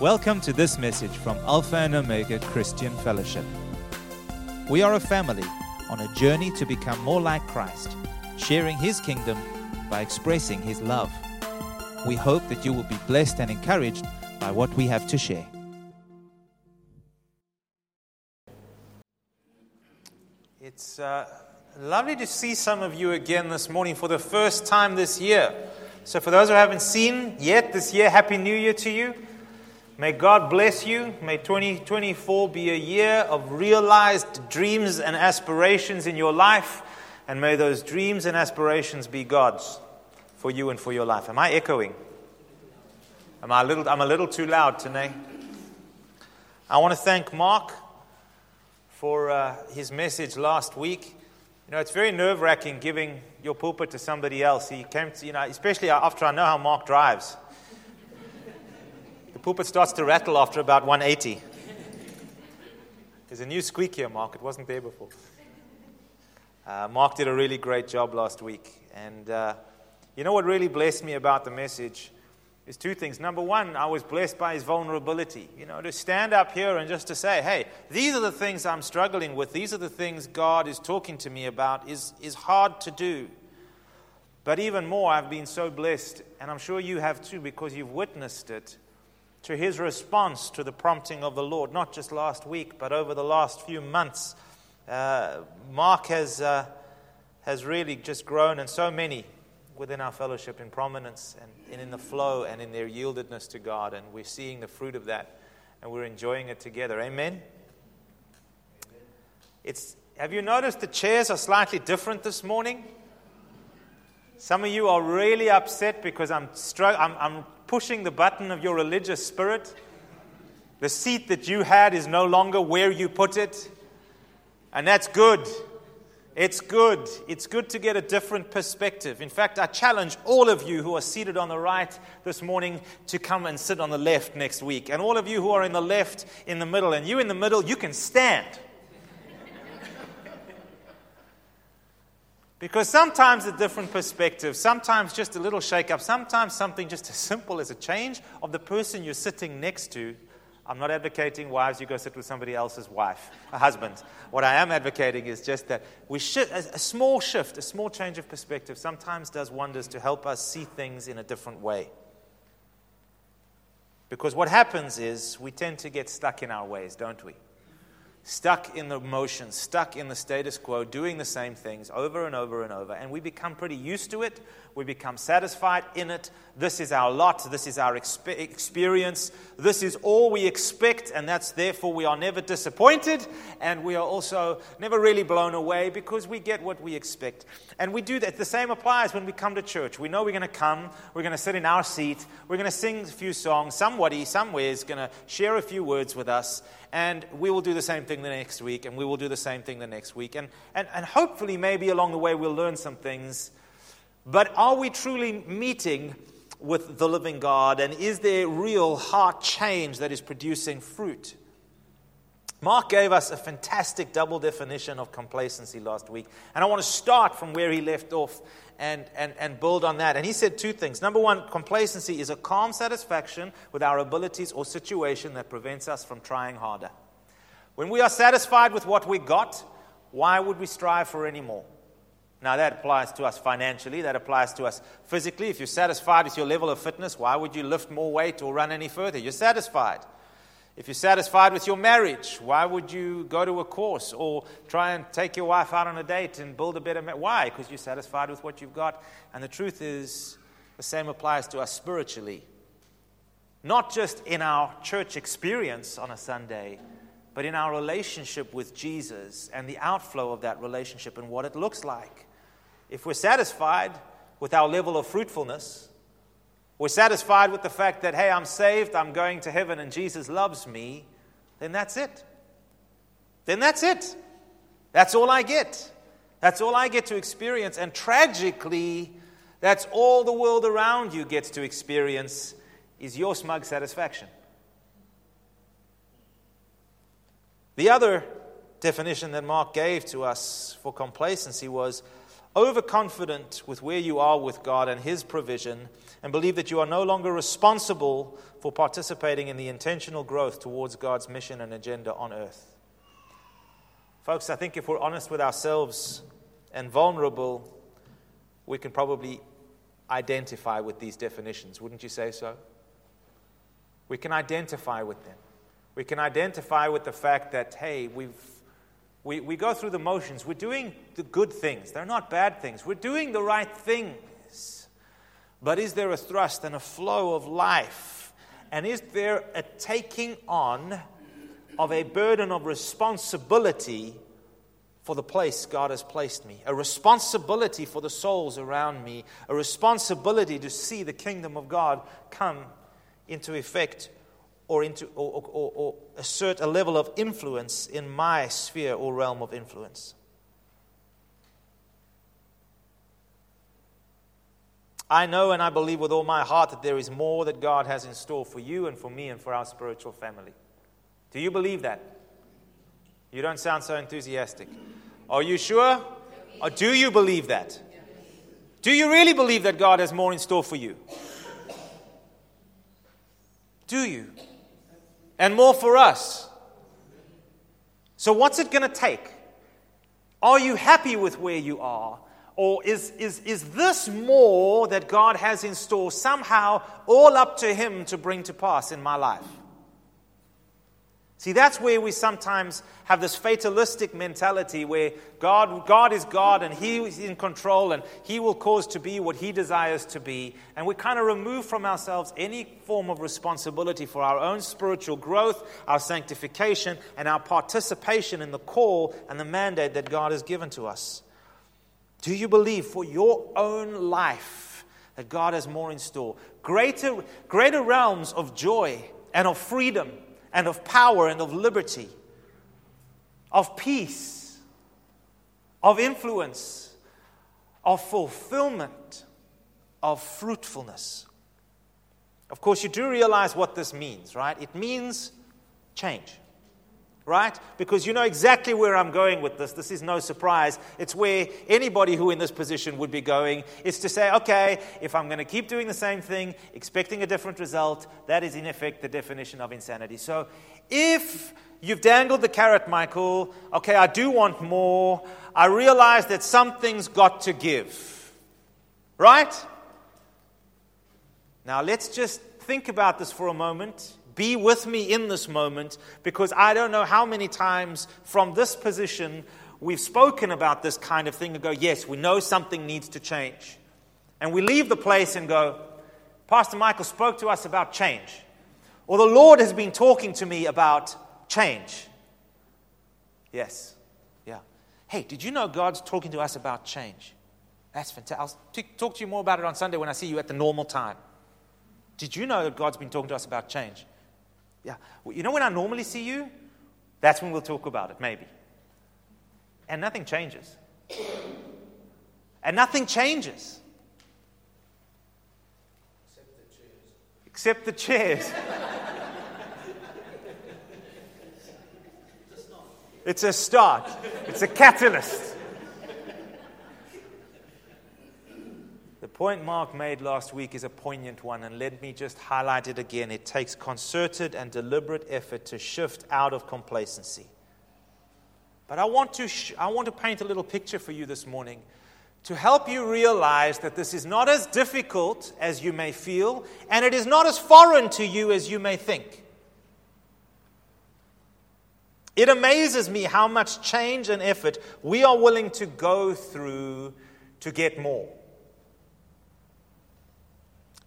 Welcome to this message from Alpha and Omega Christian Fellowship. We are a family on a journey to become more like Christ, sharing His kingdom by expressing His love. We hope that you will be blessed and encouraged by what we have to share. It's lovely to see some of you again this morning for the first time this year. So for those who haven't seen yet this year, Happy New Year to you. May God bless you. May 2024 be a year of realized dreams and aspirations in your life. And may those dreams and aspirations be God's for you and for your life. Am I echoing? I'm a little too loud today. I want to thank Mark for his message last week. You know, it's very nerve-wracking giving your pulpit to somebody else. He came to, especially after I know how Mark drives. The pulpit starts to rattle after about 180. There's a new squeak here, Mark. It wasn't there before. Mark did a really great job last week. And you know what really blessed me about the message is two things. Number one, I was blessed by his vulnerability. You know, to stand up here and just to say, hey, these are the things I'm struggling with. These are the things God is talking to me about is hard to do. But even more, I've been so blessed, and I'm sure you have too because you've witnessed it, to his response to the prompting of the Lord, not just last week, but over the last few months. Mark has really just grown, and so many within our fellowship in prominence and in the flow and in their yieldedness to God, and we're seeing the fruit of that, and we're enjoying it together. Amen? Have you noticed the chairs are slightly different this morning? Some of you are really upset because I'm pushing the button of your religious spirit. The seat that you had is no longer where you put it. And that's good. It's good. It's good to get a different perspective. In fact, I challenge all of you who are seated on the right this morning to come and sit on the left next week. And all of you who are in the left, in the middle, and you in the middle, you can stand. Because sometimes a different perspective, sometimes just a little shake-up, sometimes something just as simple as a change of the person you're sitting next to. I'm not advocating, wives, you go sit with somebody else's wife, a husband. What I am advocating is just that we should, a small shift, a small change of perspective sometimes does wonders to help us see things in a different way. Because what happens is we tend to get stuck in our ways, don't we? Stuck in the motion, stuck in the status quo, doing the same things over and over and over. And we become pretty used to it. We become satisfied in it. This is our lot. This is our experience. This is all we expect. And that's therefore we are never disappointed. And we are also never really blown away because we get what we expect. And we do that. The same applies when we come to church. We know we're going to come. We're going to sit in our seat. We're going to sing a few songs. Somebody somewhere is going to share a few words with us. And we will do the same thing the next week, and we will do the same thing the next week. And hopefully, maybe along the way, we'll learn some things. But are we truly meeting with the living God? And is there real heart change that is producing fruit? Mark gave us a fantastic double definition of complacency last week. And I want to start from where he left off and build on that. And he said two things. Number one, complacency is a calm satisfaction with our abilities or situation that prevents us from trying harder. When we are satisfied with what we got, why would we strive for any more? Now that applies to us financially, that applies to us physically. If you're satisfied with your level of fitness, why would you lift more weight or run any further? You're satisfied. If you're satisfied with your marriage, why would you go to a course or try and take your wife out on a date and build a better marriage? Why? Because you're satisfied with what you've got. And the truth is, the same applies to us spiritually. Not just in our church experience on a Sunday, but in our relationship with Jesus and the outflow of that relationship and what it looks like. If we're satisfied with our level of fruitfulness, we're satisfied with the fact that, hey, I'm saved, I'm going to heaven, and Jesus loves me, then that's it. Then that's it. That's all I get. That's all I get to experience. And tragically, that's all the world around you gets to experience is your smug satisfaction. The other definition that Mark gave to us for complacency was overconfident with where you are with God and His provision, and believe that you are no longer responsible for participating in the intentional growth towards God's mission and agenda on earth. Folks, I think if we're honest with ourselves and vulnerable, we can probably identify with these definitions. Wouldn't you say so? We can identify with them. We can identify with the fact that, hey, we go through the motions. We're doing the good things. They're not bad things. We're doing the right things. But is there a thrust and a flow of life? And is there a taking on of a burden of responsibility for the place God has placed me? A responsibility for the souls around me. A responsibility to see the kingdom of God come into effect or assert a level of influence in my sphere or realm of influence. I know and I believe with all my heart that there is more that God has in store for you and for me and for our spiritual family. Do you believe that? You don't sound so enthusiastic. Are you sure? Or do you believe that? Do you really believe that God has more in store for you? Do you? And more for us. So what's it going to take? Are you happy with where you are? Or is this more that God has in store somehow all up to Him to bring to pass in my life? See, that's where we sometimes have this fatalistic mentality where God is God and He is in control and He will cause to be what He desires to be. And we kind of remove from ourselves any form of responsibility for our own spiritual growth, our sanctification, and our participation in the call and the mandate that God has given to us. Do you believe for your own life that God has more in store? Greater realms of joy and of freedom, and of power and of liberty, of peace, of influence, of fulfillment, of fruitfulness. Of course, you do realize what this means, right? It means change, right? Because you know exactly where I'm going with this. This is no surprise. It's where anybody who in this position would be going is to say, okay, if I'm going to keep doing the same thing, expecting a different result, that is in effect the definition of insanity. So if you've dangled the carrot, Michael, okay, I do want more. I realize that something's got to give, right? Now let's just think about this for a moment. Be with me in this moment, because I don't know how many times from this position we've spoken about this kind of thing and go, yes, we know something needs to change. And we leave the place and go, Pastor Michael spoke to us about change. Or the Lord has been talking to me about change. Yes. Yeah. Hey, did you know God's talking to us about change? That's fantastic. I'll talk to you more about it on Sunday when I see you at the normal time. Did you know that God's been talking to us about change? Yeah. You know when I normally see you? That's when we'll talk about it, maybe. And nothing changes. And nothing changes. Except the chairs. It's a start. It's a catalyst. The point Mark made last week is a poignant one, and let me just highlight it again. It takes concerted and deliberate effort to shift out of complacency. But I want to paint a little picture for you this morning to help you realize that this is not as difficult as you may feel, and it is not as foreign to you as you may think. It amazes me how much change and effort we are willing to go through to get more.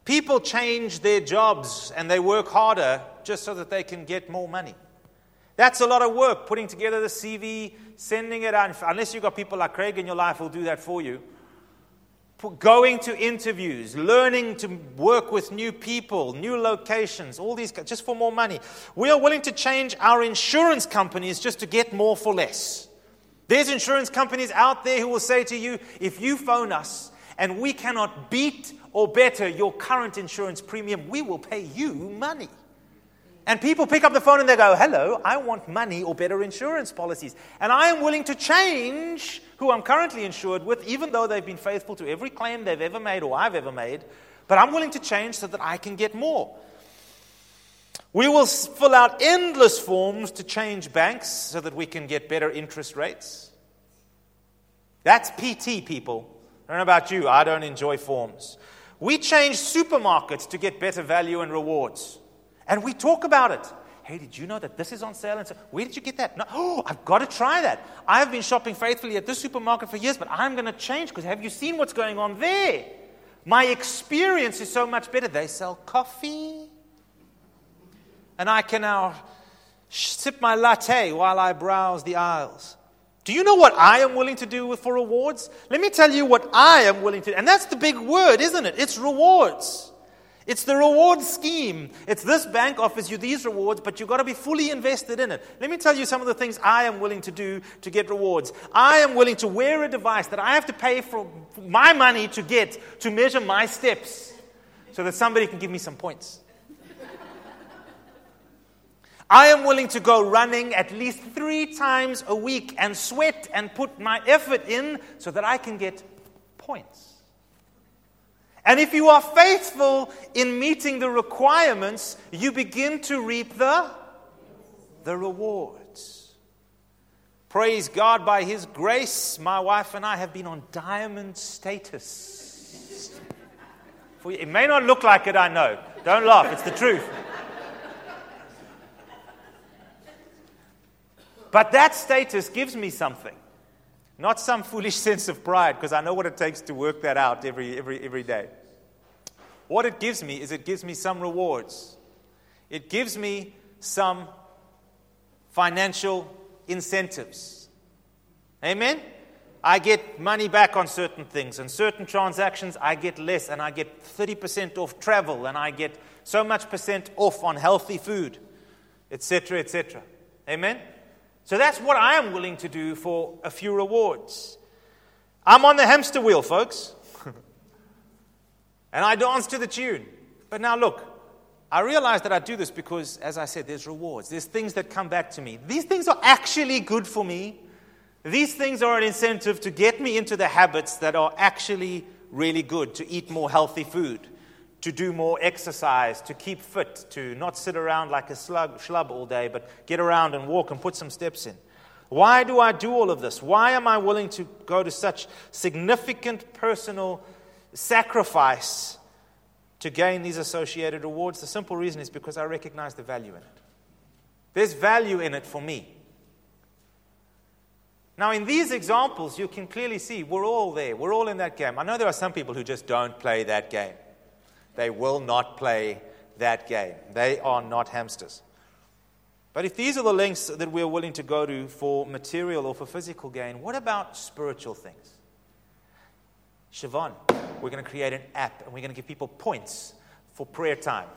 People change their jobs and they work harder just so that they can get more money. That's a lot of work, putting together the CV, sending it out. Unless you've got people like Craig in your life who'll do that for you. Going to interviews, learning to work with new people, new locations, all these, just for more money. We are willing to change our insurance companies just to get more for less. There's insurance companies out there who will say to you, if you phone us and we cannot beat or better your current insurance premium, we will pay you money. And people pick up the phone and they go, hello, I want money or better insurance policies. And I am willing to change who I'm currently insured with, even though they've been faithful to every claim they've ever made or I've ever made. But I'm willing to change so that I can get more. We will fill out endless forms to change banks so that we can get better interest rates. That's PT, people. I don't know about you. I don't enjoy forms. We change supermarkets to get better value and rewards. And we talk about it. Hey, did you know that this is on sale? And so, where did you get that? No, oh, I've got to try that. I've been shopping faithfully at this supermarket for years, but I'm going to change because have you seen what's going on there? My experience is so much better. They sell coffee. And I can now sip my latte while I browse the aisles. Do you know what I am willing to do for rewards? Let me tell you what I am willing to do. And that's the big word, isn't it? It's rewards. It's the reward scheme. It's this bank offers you these rewards, but you've got to be fully invested in it. Let me tell you some of the things I am willing to do to get rewards. I am willing to wear a device that I have to pay for my money to get to measure my steps so that somebody can give me some points. I am willing to go running at least 3 times a week and sweat and put my effort in so that I can get points. And if you are faithful in meeting the requirements, you begin to reap the rewards. Praise God, by His grace, my wife and I have been on diamond status. It may not look like it, I know. Don't laugh, it's the truth. But that status gives me something, not some foolish sense of pride, because I know what it takes to work that out every day. What it gives me is it gives me some rewards. It gives me some financial incentives. Amen? I get money back on certain things, and certain transactions I get less, and I get 30% off travel, and I get so much % off on healthy food, etc., etc. Amen? So that's what I am willing to do for a few rewards. I'm on the hamster wheel, folks. And I dance to the tune. But now look, I realize that I do this because, as I said, there's rewards. There's things that come back to me. These things are actually good for me. These things are an incentive to get me into the habits that are actually really good, to eat more healthy food, to do more exercise, to keep fit, to not sit around like a schlub all day, but get around and walk and put some steps in. Why do I do all of this? Why am I willing to go to such significant personal sacrifice to gain these associated rewards? The simple reason is because I recognize the value in it. There's value in it for me. Now, in these examples, you can clearly see we're all there. We're all in that game. I know there are some people who just don't play that game. They will not play that game. They are not hamsters. But if these are the lengths that we're willing to go to for material or for physical gain, what about spiritual things? Siobhan, we're going to create an app and we're going to give people points for prayer time.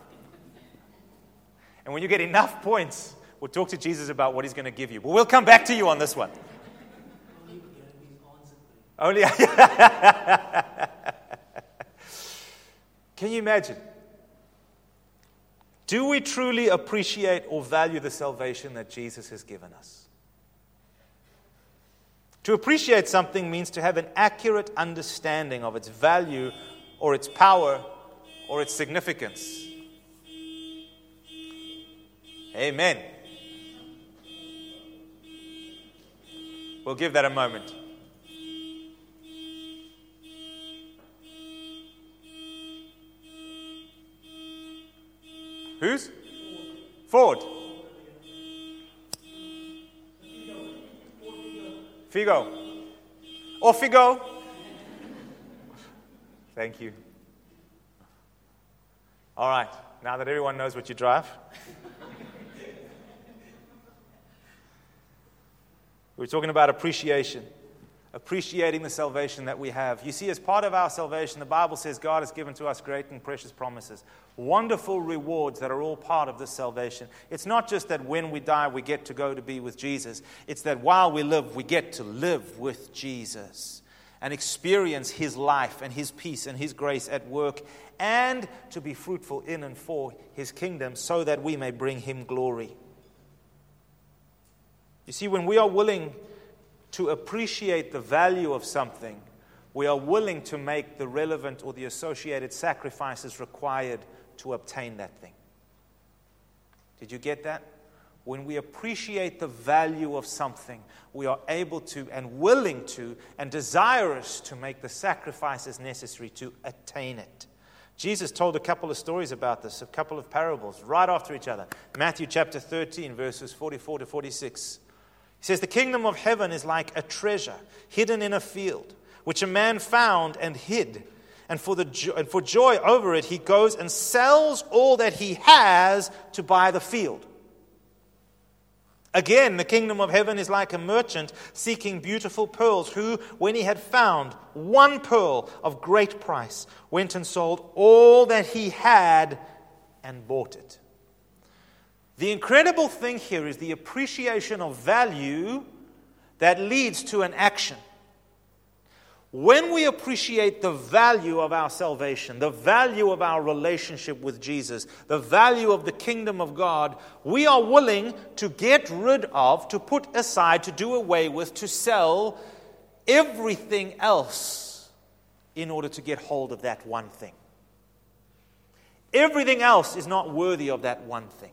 And when you get enough points, we'll talk to Jesus about what He's going to give you. But we'll come back to you on this one. Only. Can you imagine? Do we truly appreciate or value the salvation that Jesus has given us? To appreciate something means to have an accurate understanding of its value or its power or its significance. Amen. We'll give that a moment. Who's? Ford. Figo. Or Figo. Thank you. All right. Now that everyone knows what you drive. We're talking about appreciation. Appreciating the salvation that we have. You see, as part of our salvation, the Bible says God has given to us great and precious promises, wonderful rewards that are all part of this salvation. It's not just that when we die, we get to go to be with Jesus. It's that while we live, we get to live with Jesus. and experience His life and His peace and His grace at work, and to be fruitful in and for His kingdom so that we may bring Him glory. You see, when we are willing to appreciate the value of something, we are willing to make the relevant or the associated sacrifices required to obtain that thing. Did you get that? When we appreciate the value of something, we are able to and willing to and desirous to make the sacrifices necessary to attain it. Jesus told a couple of stories about this, a couple of parables right after each other. Matthew chapter 13, verses 44 to 46. He says, "The kingdom of heaven is like a treasure hidden in a field, which a man found and hid. And for joy over it, he goes and sells all that he has to buy the field. Again, the kingdom of heaven is like a merchant seeking beautiful pearls, who, when he had found one pearl of great price, went and sold all that he had and bought it." The incredible thing here is the appreciation of value that leads to an action. When we appreciate the value of our salvation, the value of our relationship with Jesus, the value of the kingdom of God, we are willing to get rid of, to put aside, to do away with, to sell everything else in order to get hold of that one thing. Everything else is not worthy of that one thing.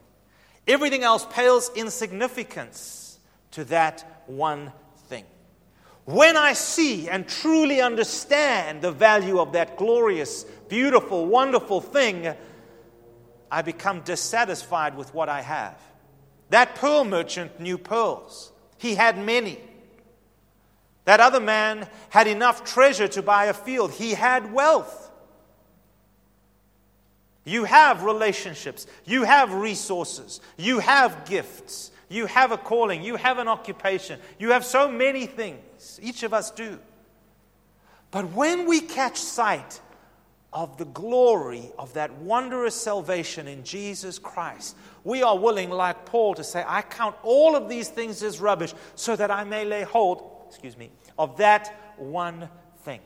Everything else pales in significance to that one thing. When I see and truly understand the value of that glorious, beautiful, wonderful thing, I become dissatisfied with what I have. That pearl merchant knew pearls. He had many. That other man had enough treasure to buy a field. He had wealth. You have relationships. You have resources. You have gifts. You have a calling. You have an occupation. You have so many things. Each of us do. But when we catch sight of the glory of that wondrous salvation in Jesus Christ, we are willing, like Paul, to say, I count all of these things as rubbish so that I may lay hold, of that one thing.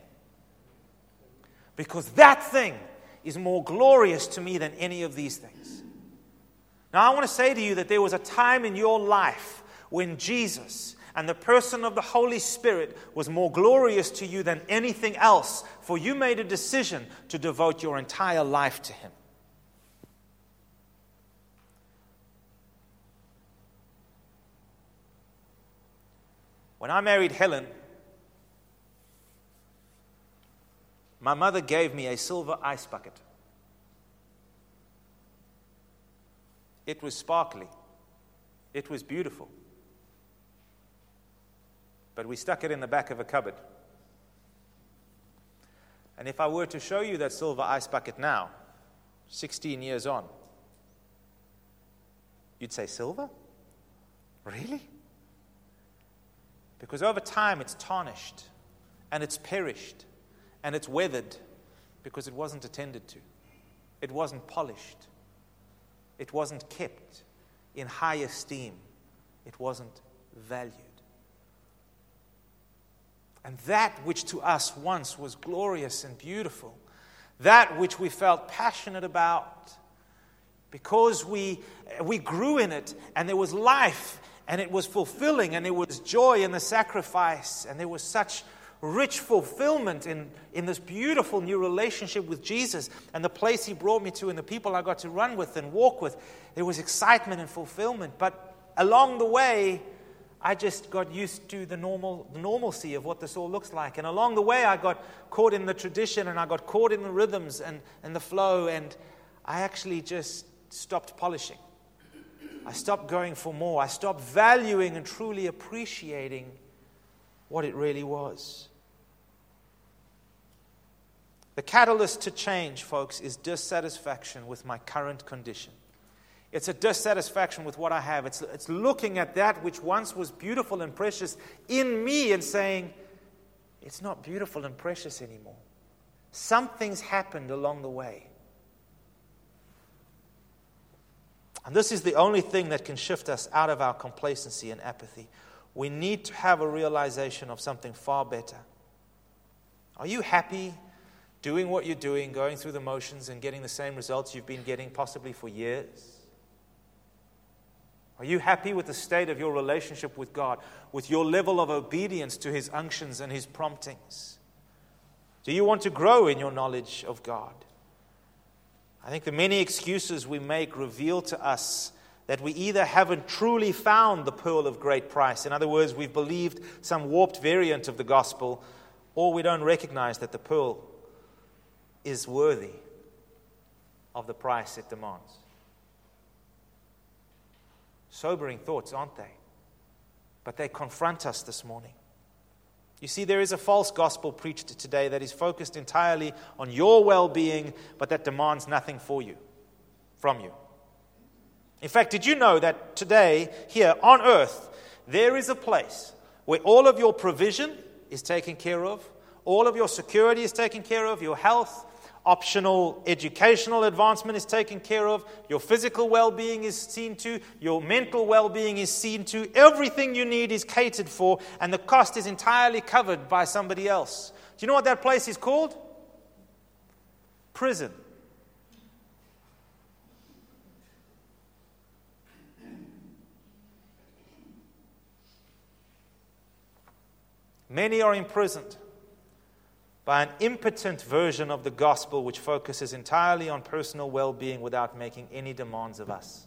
Because that thing is more glorious to me than any of these things. Now, I want to say to you that there was a time in your life when Jesus and the person of the Holy Spirit was more glorious to you than anything else, for you made a decision to devote your entire life to Him. When I married Helen, my mother gave me a silver ice bucket. It was sparkly. It was beautiful. But we stuck it in the back of a cupboard. And if I were to show you that silver ice bucket now, 16 years on, you'd say, silver? Really? Because over time it's tarnished, and it's perished, and it's weathered, because it wasn't attended to. It wasn't polished. It wasn't kept in high esteem. It wasn't valued. And that which to us once was glorious and beautiful, that which we felt passionate about, because we grew in it, and there was life, and it was fulfilling, and there was joy in the sacrifice, and there was such rich fulfillment in this beautiful new relationship with Jesus and the place He brought me to and the people I got to run with and walk with. There was excitement and fulfillment. But along the way, I just got used to the normalcy of what this all looks like. And along the way, I got caught in the tradition, and I got caught in the rhythms and the flow. And I actually just stopped polishing. I stopped going for more. I stopped valuing and truly appreciating what it really was. The catalyst to change, folks, is dissatisfaction with my current condition. It's a dissatisfaction with what I have. It's looking at that which once was beautiful and precious in me and saying, it's not beautiful and precious anymore. Something's happened along the way. And this is the only thing that can shift us out of our complacency and apathy. We need to have a realization of something far better. Are you happy doing what you're doing, going through the motions and getting the same results you've been getting possibly for years? Are you happy with the state of your relationship with God, with your level of obedience to His unctions and His promptings? Do you want to grow in your knowledge of God? I think the many excuses we make reveal to us that we either haven't truly found the pearl of great price, in other words, we've believed some warped variant of the gospel, or we don't recognize that the pearl is worthy of the price it demands. Sobering thoughts, aren't they? But they confront us this morning. You see, there is a false gospel preached today that is focused entirely on your well-being, but that demands nothing from you. In fact, did you know that today, here on earth, there is a place where all of your provision is taken care of, all of your security is taken care of, your health, optional educational advancement is taken care of, your physical well-being is seen to, your mental well-being is seen to, everything you need is catered for, and the cost is entirely covered by somebody else. Do you know what that place is called? Prison. Many are imprisoned by an impotent version of the gospel which focuses entirely on personal well-being without making any demands of us.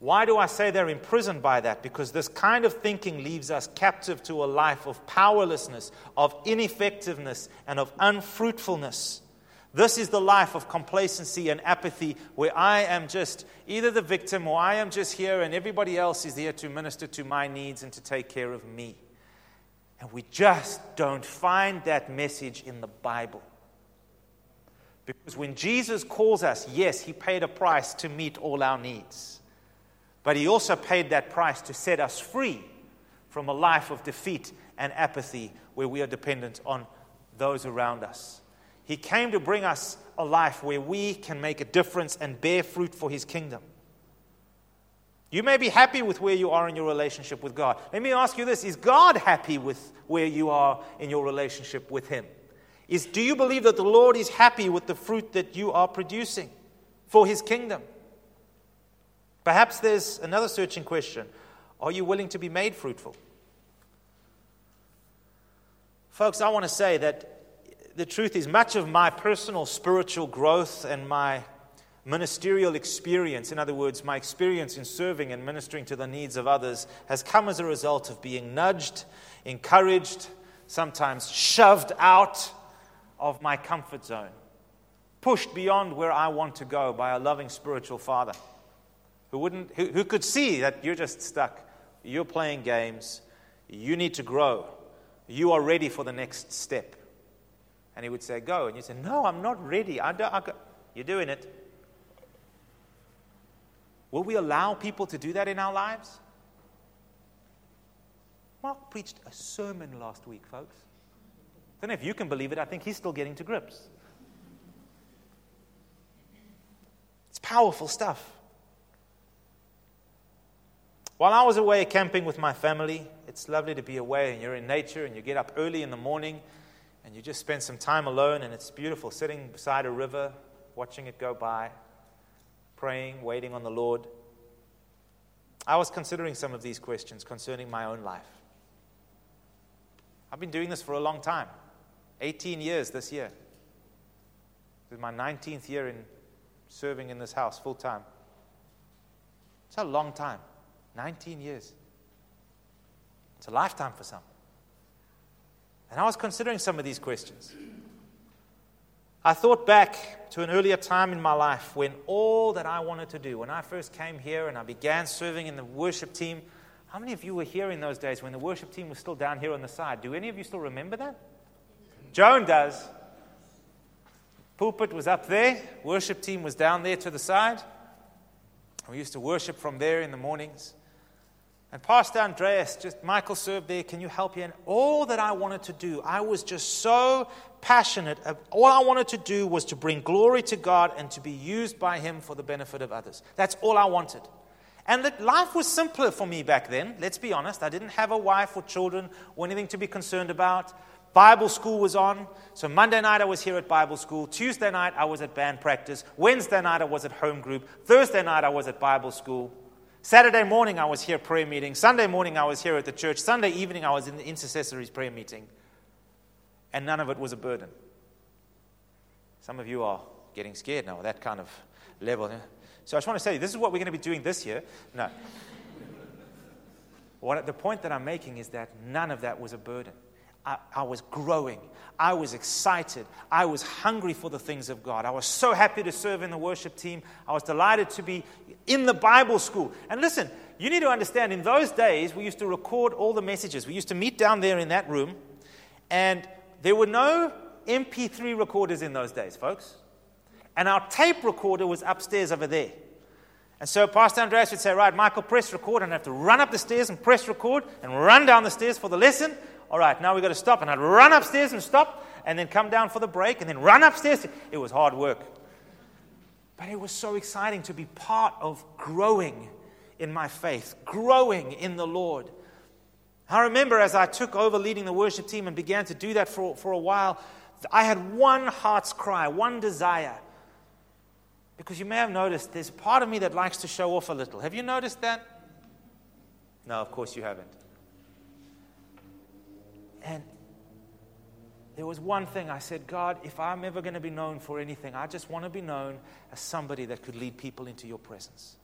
Why do I say they're imprisoned by that? Because this kind of thinking leaves us captive to a life of powerlessness, of ineffectiveness, and of unfruitfulness. This is the life of complacency and apathy, where I am just either the victim or I am just here and everybody else is there to minister to my needs and to take care of me. And we just don't find that message in the Bible. Because when Jesus calls us, yes, He paid a price to meet all our needs. But He also paid that price to set us free from a life of defeat and apathy where we are dependent on those around us. He came to bring us a life where we can make a difference and bear fruit for His kingdom. You may be happy with where you are in your relationship with God. Let me ask you this. Is God happy with where you are in your relationship with Him? Do you believe that the Lord is happy with the fruit that you are producing for His kingdom? Perhaps there's another searching question. Are you willing to be made fruitful? Folks, I want to say that the truth is, much of my personal spiritual growth and my ministerial experience, in other words, my experience in serving and ministering to the needs of others, has come as a result of being nudged, encouraged, sometimes shoved out of my comfort zone, pushed beyond where I want to go by a loving spiritual father who could see that you're just stuck, you're playing games, you need to grow, you are ready for the next step. And He would say, go. And you say, no, I'm not ready. You're doing it. Will we allow people to do that in our lives? Mark preached a sermon last week, folks. I don't know if you can believe it. I think he's still getting to grips. It's powerful stuff. While I was away camping with my family, it's lovely to be away and you're in nature and you get up early in the morning and you just spend some time alone, and it's beautiful, sitting beside a river, watching it go by, praying, waiting on the Lord. I was considering some of these questions concerning my own life. I've been doing this for a long time, 18 years this year. This is my 19th year in serving in this house full time. It's a long time, 19 years. It's a lifetime for some. And I was considering some of these questions. I thought back to an earlier time in my life when all that I wanted to do, when I first came here and I began serving in the worship team. How many of you were here in those days when the worship team was still down here on the side? Do any of you still remember that? Joan does. Pulpit was up there. Worship team was down there to the side. We used to worship from there in the mornings. And Pastor Andreas, just Michael served there, can you help here? And all that I wanted to do, I was just so passionate. All I wanted to do was to bring glory to God and to be used by Him for the benefit of others. That's all I wanted. And that life was simpler for me back then. Let's be honest. I didn't have a wife or children or anything to be concerned about. Bible school was on. So Monday night I was here at Bible school. Tuesday night I was at band practice. Wednesday night I was at home group. Thursday night I was at Bible school. Saturday morning I was here at prayer meeting. Sunday morning I was here at the church. Sunday evening I was in the intercessories prayer meeting. And none of it was a burden. Some of you are getting scared now, that kind of level. So I just want to say, this is what we're going to be doing this year. No. The point that I'm making is that none of that was a burden. I was growing. I was excited. I was hungry for the things of God. I was so happy to serve in the worship team. I was delighted to be in the Bible school. And listen, you need to understand, in those days, we used to record all the messages. We used to meet down there in that room, and there were no MP3 recorders in those days, folks. And our tape recorder was upstairs over there. And so Pastor Andreas would say, right, Michael, press record. And I'd have to run up the stairs and press record and run down the stairs for the lesson. All right, now we've got to stop. And I'd run upstairs and stop and then come down for the break and then run upstairs. It was hard work. But it was so exciting to be part of growing in my faith, growing in the Lord. I remember as I took over leading the worship team and began to do that for a while, I had one heart's cry, one desire. Because you may have noticed, there's part of me that likes to show off a little. Have you noticed that? No, of course you haven't. And there was one thing I said, God, if I'm ever going to be known for anything, I just want to be known as somebody that could lead people into your presence,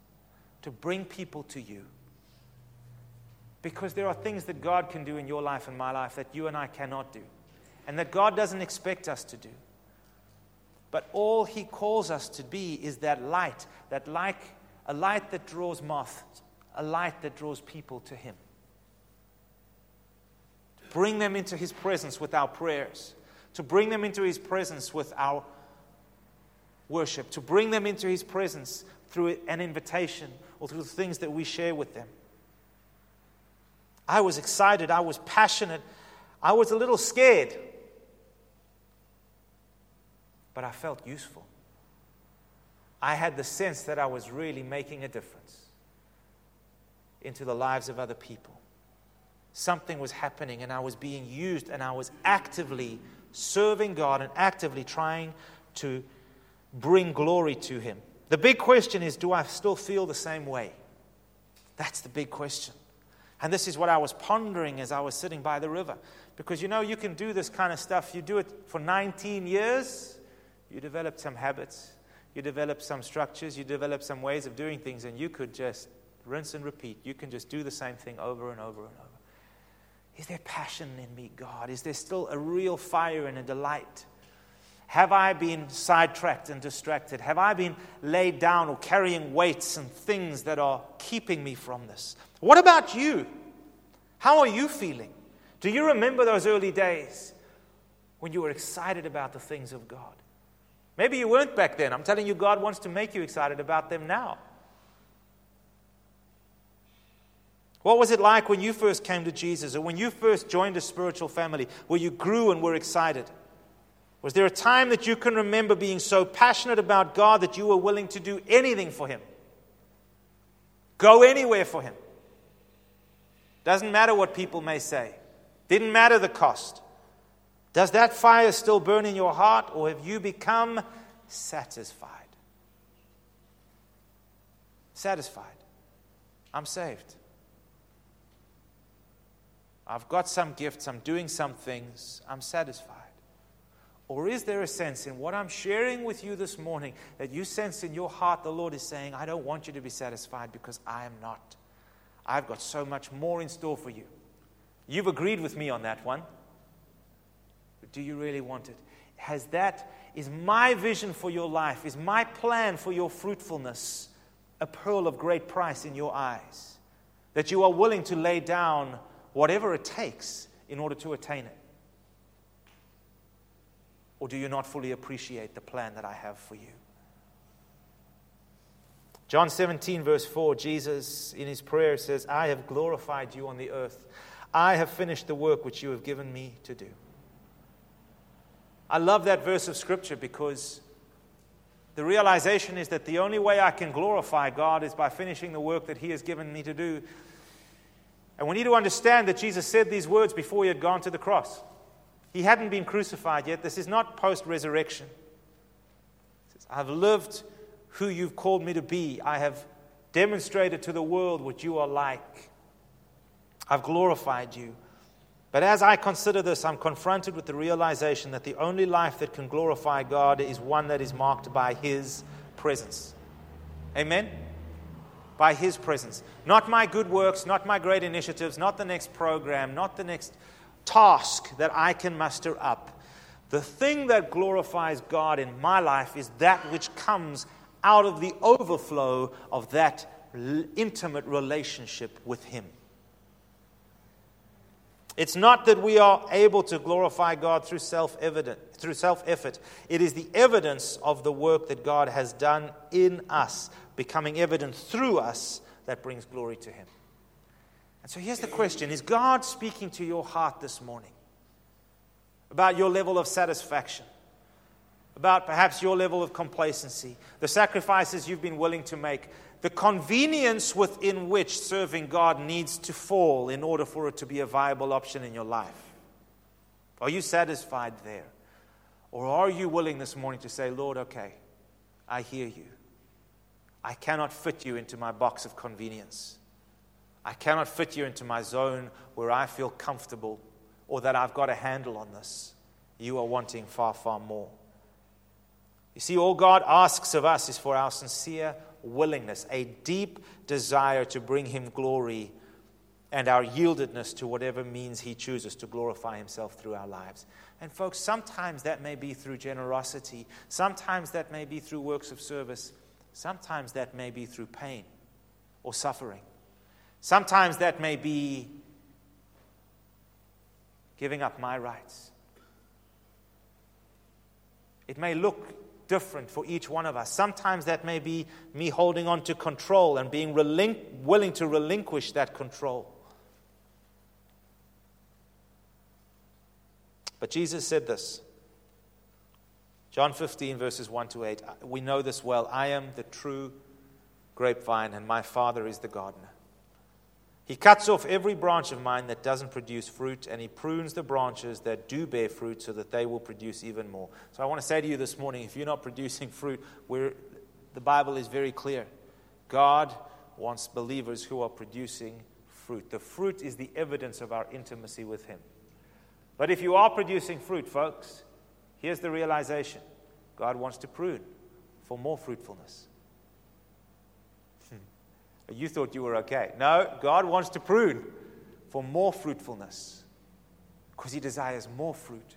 to bring people to you. Because there are things that God can do in your life and my life that you and I cannot do, and that God doesn't expect us to do. But all He calls us to be is a light that draws moths, a light that draws people to Him. Bring them into His presence with our prayers, to bring them into His presence with our worship, to bring them into His presence through an invitation or through the things that we share with them. I was excited. I was passionate. I was a little scared. But I felt useful. I had the sense that I was really making a difference into the lives of other people. Something was happening, and I was being used, and I was actively serving God and actively trying to bring glory to Him. The big question is, do I still feel the same way? That's the big question. And this is what I was pondering as I was sitting by the river. Because, you know, you can do this kind of stuff. You do it for 19 years. You develop some habits, you develop some structures, you develop some ways of doing things, and you could just rinse and repeat. You can just do the same thing over and over and over. Is there passion in me, God? Is there still a real fire and a delight? Have I been sidetracked and distracted? Have I been laid down or carrying weights and things that are keeping me from this? What about you? How are you feeling? Do you remember those early days when you were excited about the things of God? Maybe you weren't back then. I'm telling you, God wants to make you excited about them now. What was it like when you first came to Jesus, or when you first joined a spiritual family where you grew and were excited? Was there a time that you can remember being so passionate about God that you were willing to do anything for Him? Go anywhere for Him. Doesn't matter what people may say. Didn't matter the cost. Does that fire still burn in your heart, or have you become satisfied? Satisfied. I'm saved. I've got some gifts. I'm doing some things. I'm satisfied. Or is there a sense in what I'm sharing with you this morning that you sense in your heart the Lord is saying, I don't want you to be satisfied, because I am not. I've got so much more in store for you. You've agreed with me on that one. Do you really want it? Is my vision for your life, is my plan for your fruitfulness a pearl of great price in your eyes? That you are willing to lay down whatever it takes in order to attain it? Or do you not fully appreciate the plan that I have for you? John 17 verse 4, Jesus in His prayer says, I have glorified you on the earth. I have finished the work which you have given me to do. I love that verse of Scripture, because The realization is that the only way I can glorify God is by finishing the work that He has given me to do. And we need to understand that Jesus said these words before He had gone to the cross. He hadn't been crucified yet. This is not post-resurrection. He says, I've lived who you've called me to be. I have demonstrated to the world what you are like. I've glorified you. But as I consider this, I'm confronted with the realization that the only life that can glorify God is one that is marked by His presence. Amen? By His presence. Not my good works, not my great initiatives, not the next program, not the next task that I can muster up. The thing that glorifies God in my life is that which comes out of the overflow of that intimate relationship with Him. It's not that we are able to glorify God through self-effort. It is the evidence of the work that God has done in us, becoming evident through us, that brings glory to Him. And so here's the question. Is God speaking to your heart this morning about your level of satisfaction, about perhaps your level of complacency, the sacrifices you've been willing to make, the convenience within which serving God needs to fall in order for it to be a viable option in your life? Are you satisfied there? Or are you willing this morning to say, Lord, okay, I hear you. I cannot fit you into my box of convenience. I cannot fit you into my zone where I feel comfortable or that I've got a handle on this. You are wanting far, far more. You see, all God asks of us is for our sincere willingness, a deep desire to bring Him glory, and our yieldedness to whatever means He chooses to glorify Himself through our lives. And folks, sometimes that may be through generosity. Sometimes that may be through works of service. Sometimes that may be through pain or suffering. Sometimes that may be giving up my rights. It may look different for each one of us. Sometimes that may be me holding on to control and being willing to relinquish that control. But Jesus said this. John 15 verses 1 to 8. We know this well. I am the true grapevine and my Father is the gardener. He cuts off every branch of mine that doesn't produce fruit, and He prunes the branches that do bear fruit so that they will produce even more. So I want to say to you this morning, if you're not producing fruit, the Bible is very clear. God wants believers who are producing fruit. The fruit is the evidence of our intimacy with Him. But if you are producing fruit, folks, here's the realization. God wants to prune for more fruitfulness. You thought you were okay. No, God wants to prune for more fruitfulness because He desires more fruit.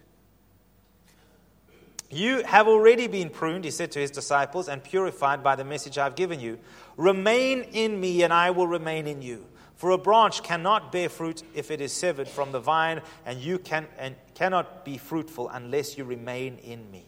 You have already been pruned, He said to His disciples, and purified by the message I've given you. Remain in me and I will remain in you. For a branch cannot bear fruit if it is severed from the vine, and you cannot be fruitful unless you remain in me.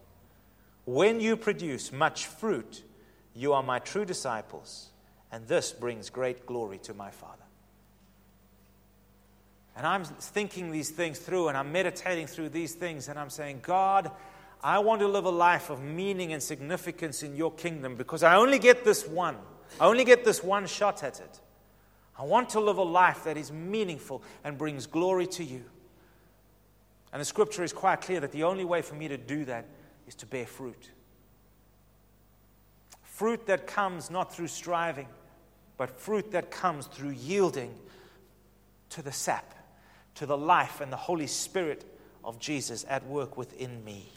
When you produce much fruit, you are my true disciples, and this brings great glory to my Father. And I'm thinking these things through, and I'm meditating through these things, and I'm saying, God, I want to live a life of meaning and significance in your kingdom, because I only get this one. I only get this one shot at it. I want to live a life that is meaningful and brings glory to you. And the scripture is quite clear that the only way for me to do that is to bear fruit. Fruit that comes not through striving, but fruit that comes through yielding to the sap, to the life and the Holy Spirit of Jesus at work within me.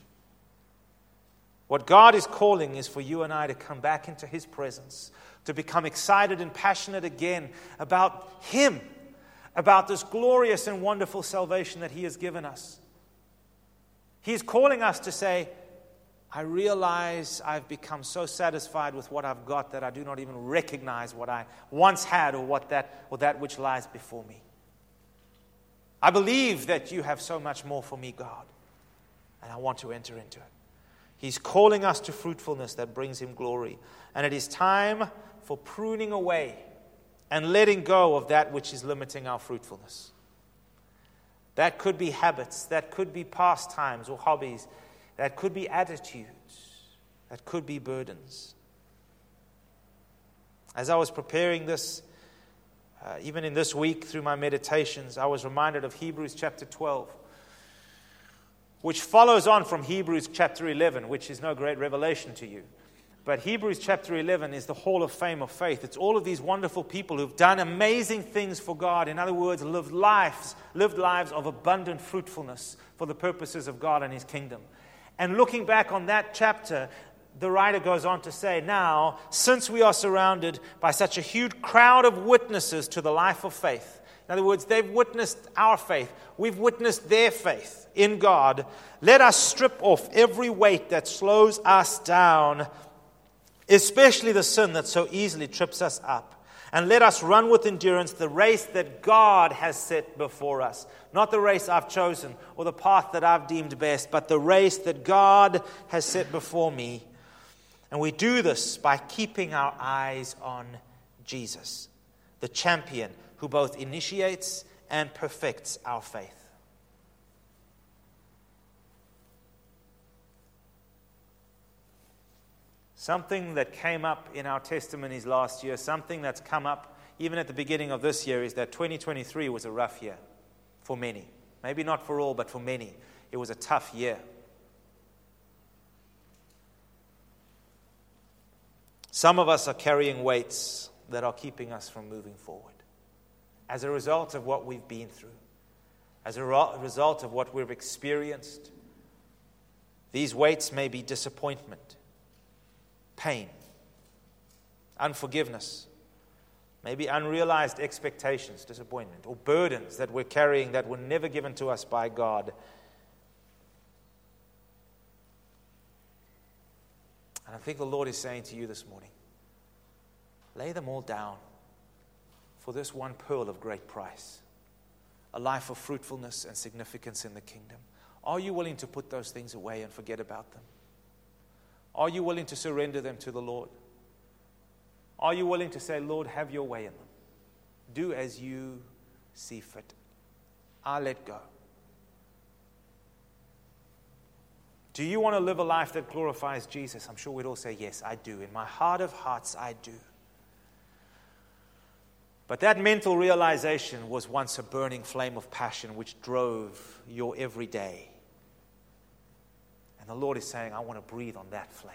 What God is calling is for you and I to come back into His presence, to become excited and passionate again about Him, about this glorious and wonderful salvation that He has given us. He's calling us to say, I realize I've become so satisfied with what I've got that I do not even recognize what I once had or that which lies before me. I believe that you have so much more for me, God, and I want to enter into it. He's calling us to fruitfulness that brings him glory, and it is time for pruning away and letting go of that which is limiting our fruitfulness. That could be habits, that could be pastimes or hobbies, that could be attitudes, that could be burdens. As I was preparing this, even in this week through my meditations, I was reminded of Hebrews chapter 12, which follows on from Hebrews chapter 11, which is no great revelation to you. But Hebrews chapter 11 is the hall of fame of faith. It's all of these wonderful people who've done amazing things for God. In other words, lived lives of abundant fruitfulness for the purposes of God and his kingdom. And looking back on that chapter, the writer goes on to say, now, since we are surrounded by such a huge crowd of witnesses to the life of faith, in other words, they've witnessed our faith. We've witnessed their faith in God. Let us strip off every weight that slows us down, especially the sin that so easily trips us up. And let us run with endurance the race that God has set before us. Not the race I've chosen or the path that I've deemed best, but the race that God has set before me. And we do this by keeping our eyes on Jesus, the champion who both initiates and perfects our faith. Something that came up in our testimonies last year, something that's come up even at the beginning of this year, is that 2023 was a rough year for many. Maybe not for all, but for many. It was a tough year. Some of us are carrying weights that are keeping us from moving forward as a result of what we've been through, as a result of what we've experienced. These weights may be disappointment, pain, unforgiveness, maybe unrealized expectations, disappointment, or burdens that we're carrying that were never given to us by God. And I think the Lord is saying to you this morning, lay them all down for this one pearl of great price, a life of fruitfulness and significance in the kingdom. Are you willing to put those things away and forget about them? Are you willing to surrender them to the Lord? Are you willing to say, Lord, have your way in them? Do as you see fit. I let go. Do you want to live a life that glorifies Jesus? I'm sure we'd all say, yes, I do. In my heart of hearts, I do. But that mental realization was once a burning flame of passion which drove your everyday. And the Lord is saying, I want to breathe on that flame.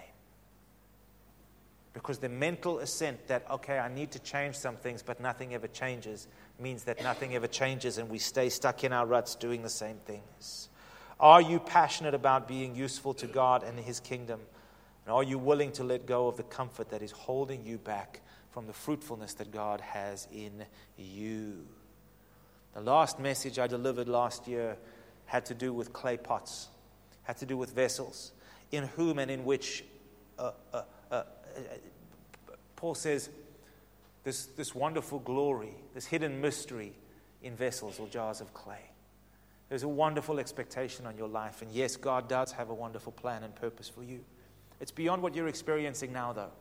Because the mental assent that, okay, I need to change some things, but nothing ever changes, means that nothing ever changes and we stay stuck in our ruts doing the same things. Are you passionate about being useful to God and his kingdom? And are you willing to let go of the comfort that is holding you back from the fruitfulness that God has in you? The last message I delivered last year had to do with clay pots. Had to do with vessels, in whom and in which Paul says this wonderful glory, this hidden mystery in vessels or jars of clay. There's a wonderful expectation on your life, and yes, God does have a wonderful plan and purpose for you. It's beyond what you're experiencing now, though.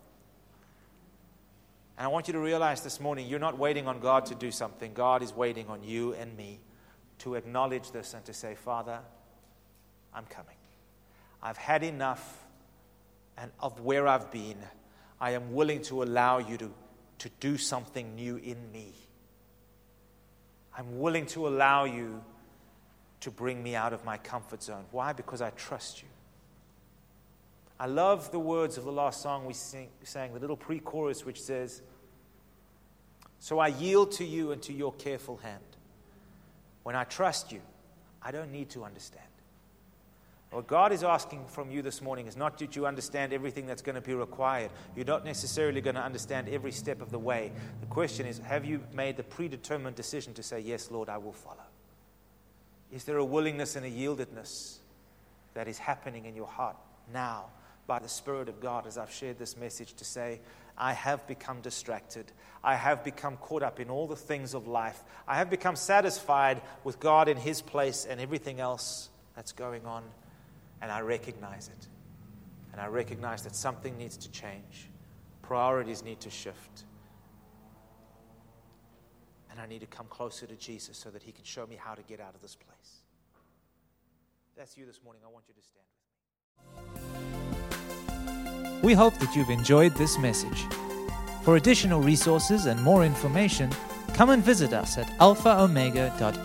And I want you to realize this morning, you're not waiting on God to do something. God is waiting on you and me to acknowledge this and to say, Father, I'm coming. I've had enough and of where I've been. I am willing to allow you to do something new in me. I'm willing to allow you to bring me out of my comfort zone. Why? Because I trust you. I love the words of the last song we sang, the little pre-chorus which says, so I yield to you and to your careful hand. When I trust you, I don't need to understand. What God is asking from you this morning is not that you understand everything that's going to be required. You're not necessarily going to understand every step of the way. The question is, have you made the predetermined decision to say, yes, Lord, I will follow? Is there a willingness and a yieldedness that is happening in your heart now by the Spirit of God as I've shared this message to say, I have become distracted. I have become caught up in all the things of life. I have become satisfied with God in His place and everything else that's going on. And I recognize it. And I recognize that something needs to change. Priorities need to shift. And I need to come closer to Jesus so that He can show me how to get out of this place. That's you this morning. I want you to stand with me. We hope that you've enjoyed this message. For additional resources and more information, come and visit us at alphaomega.org.za.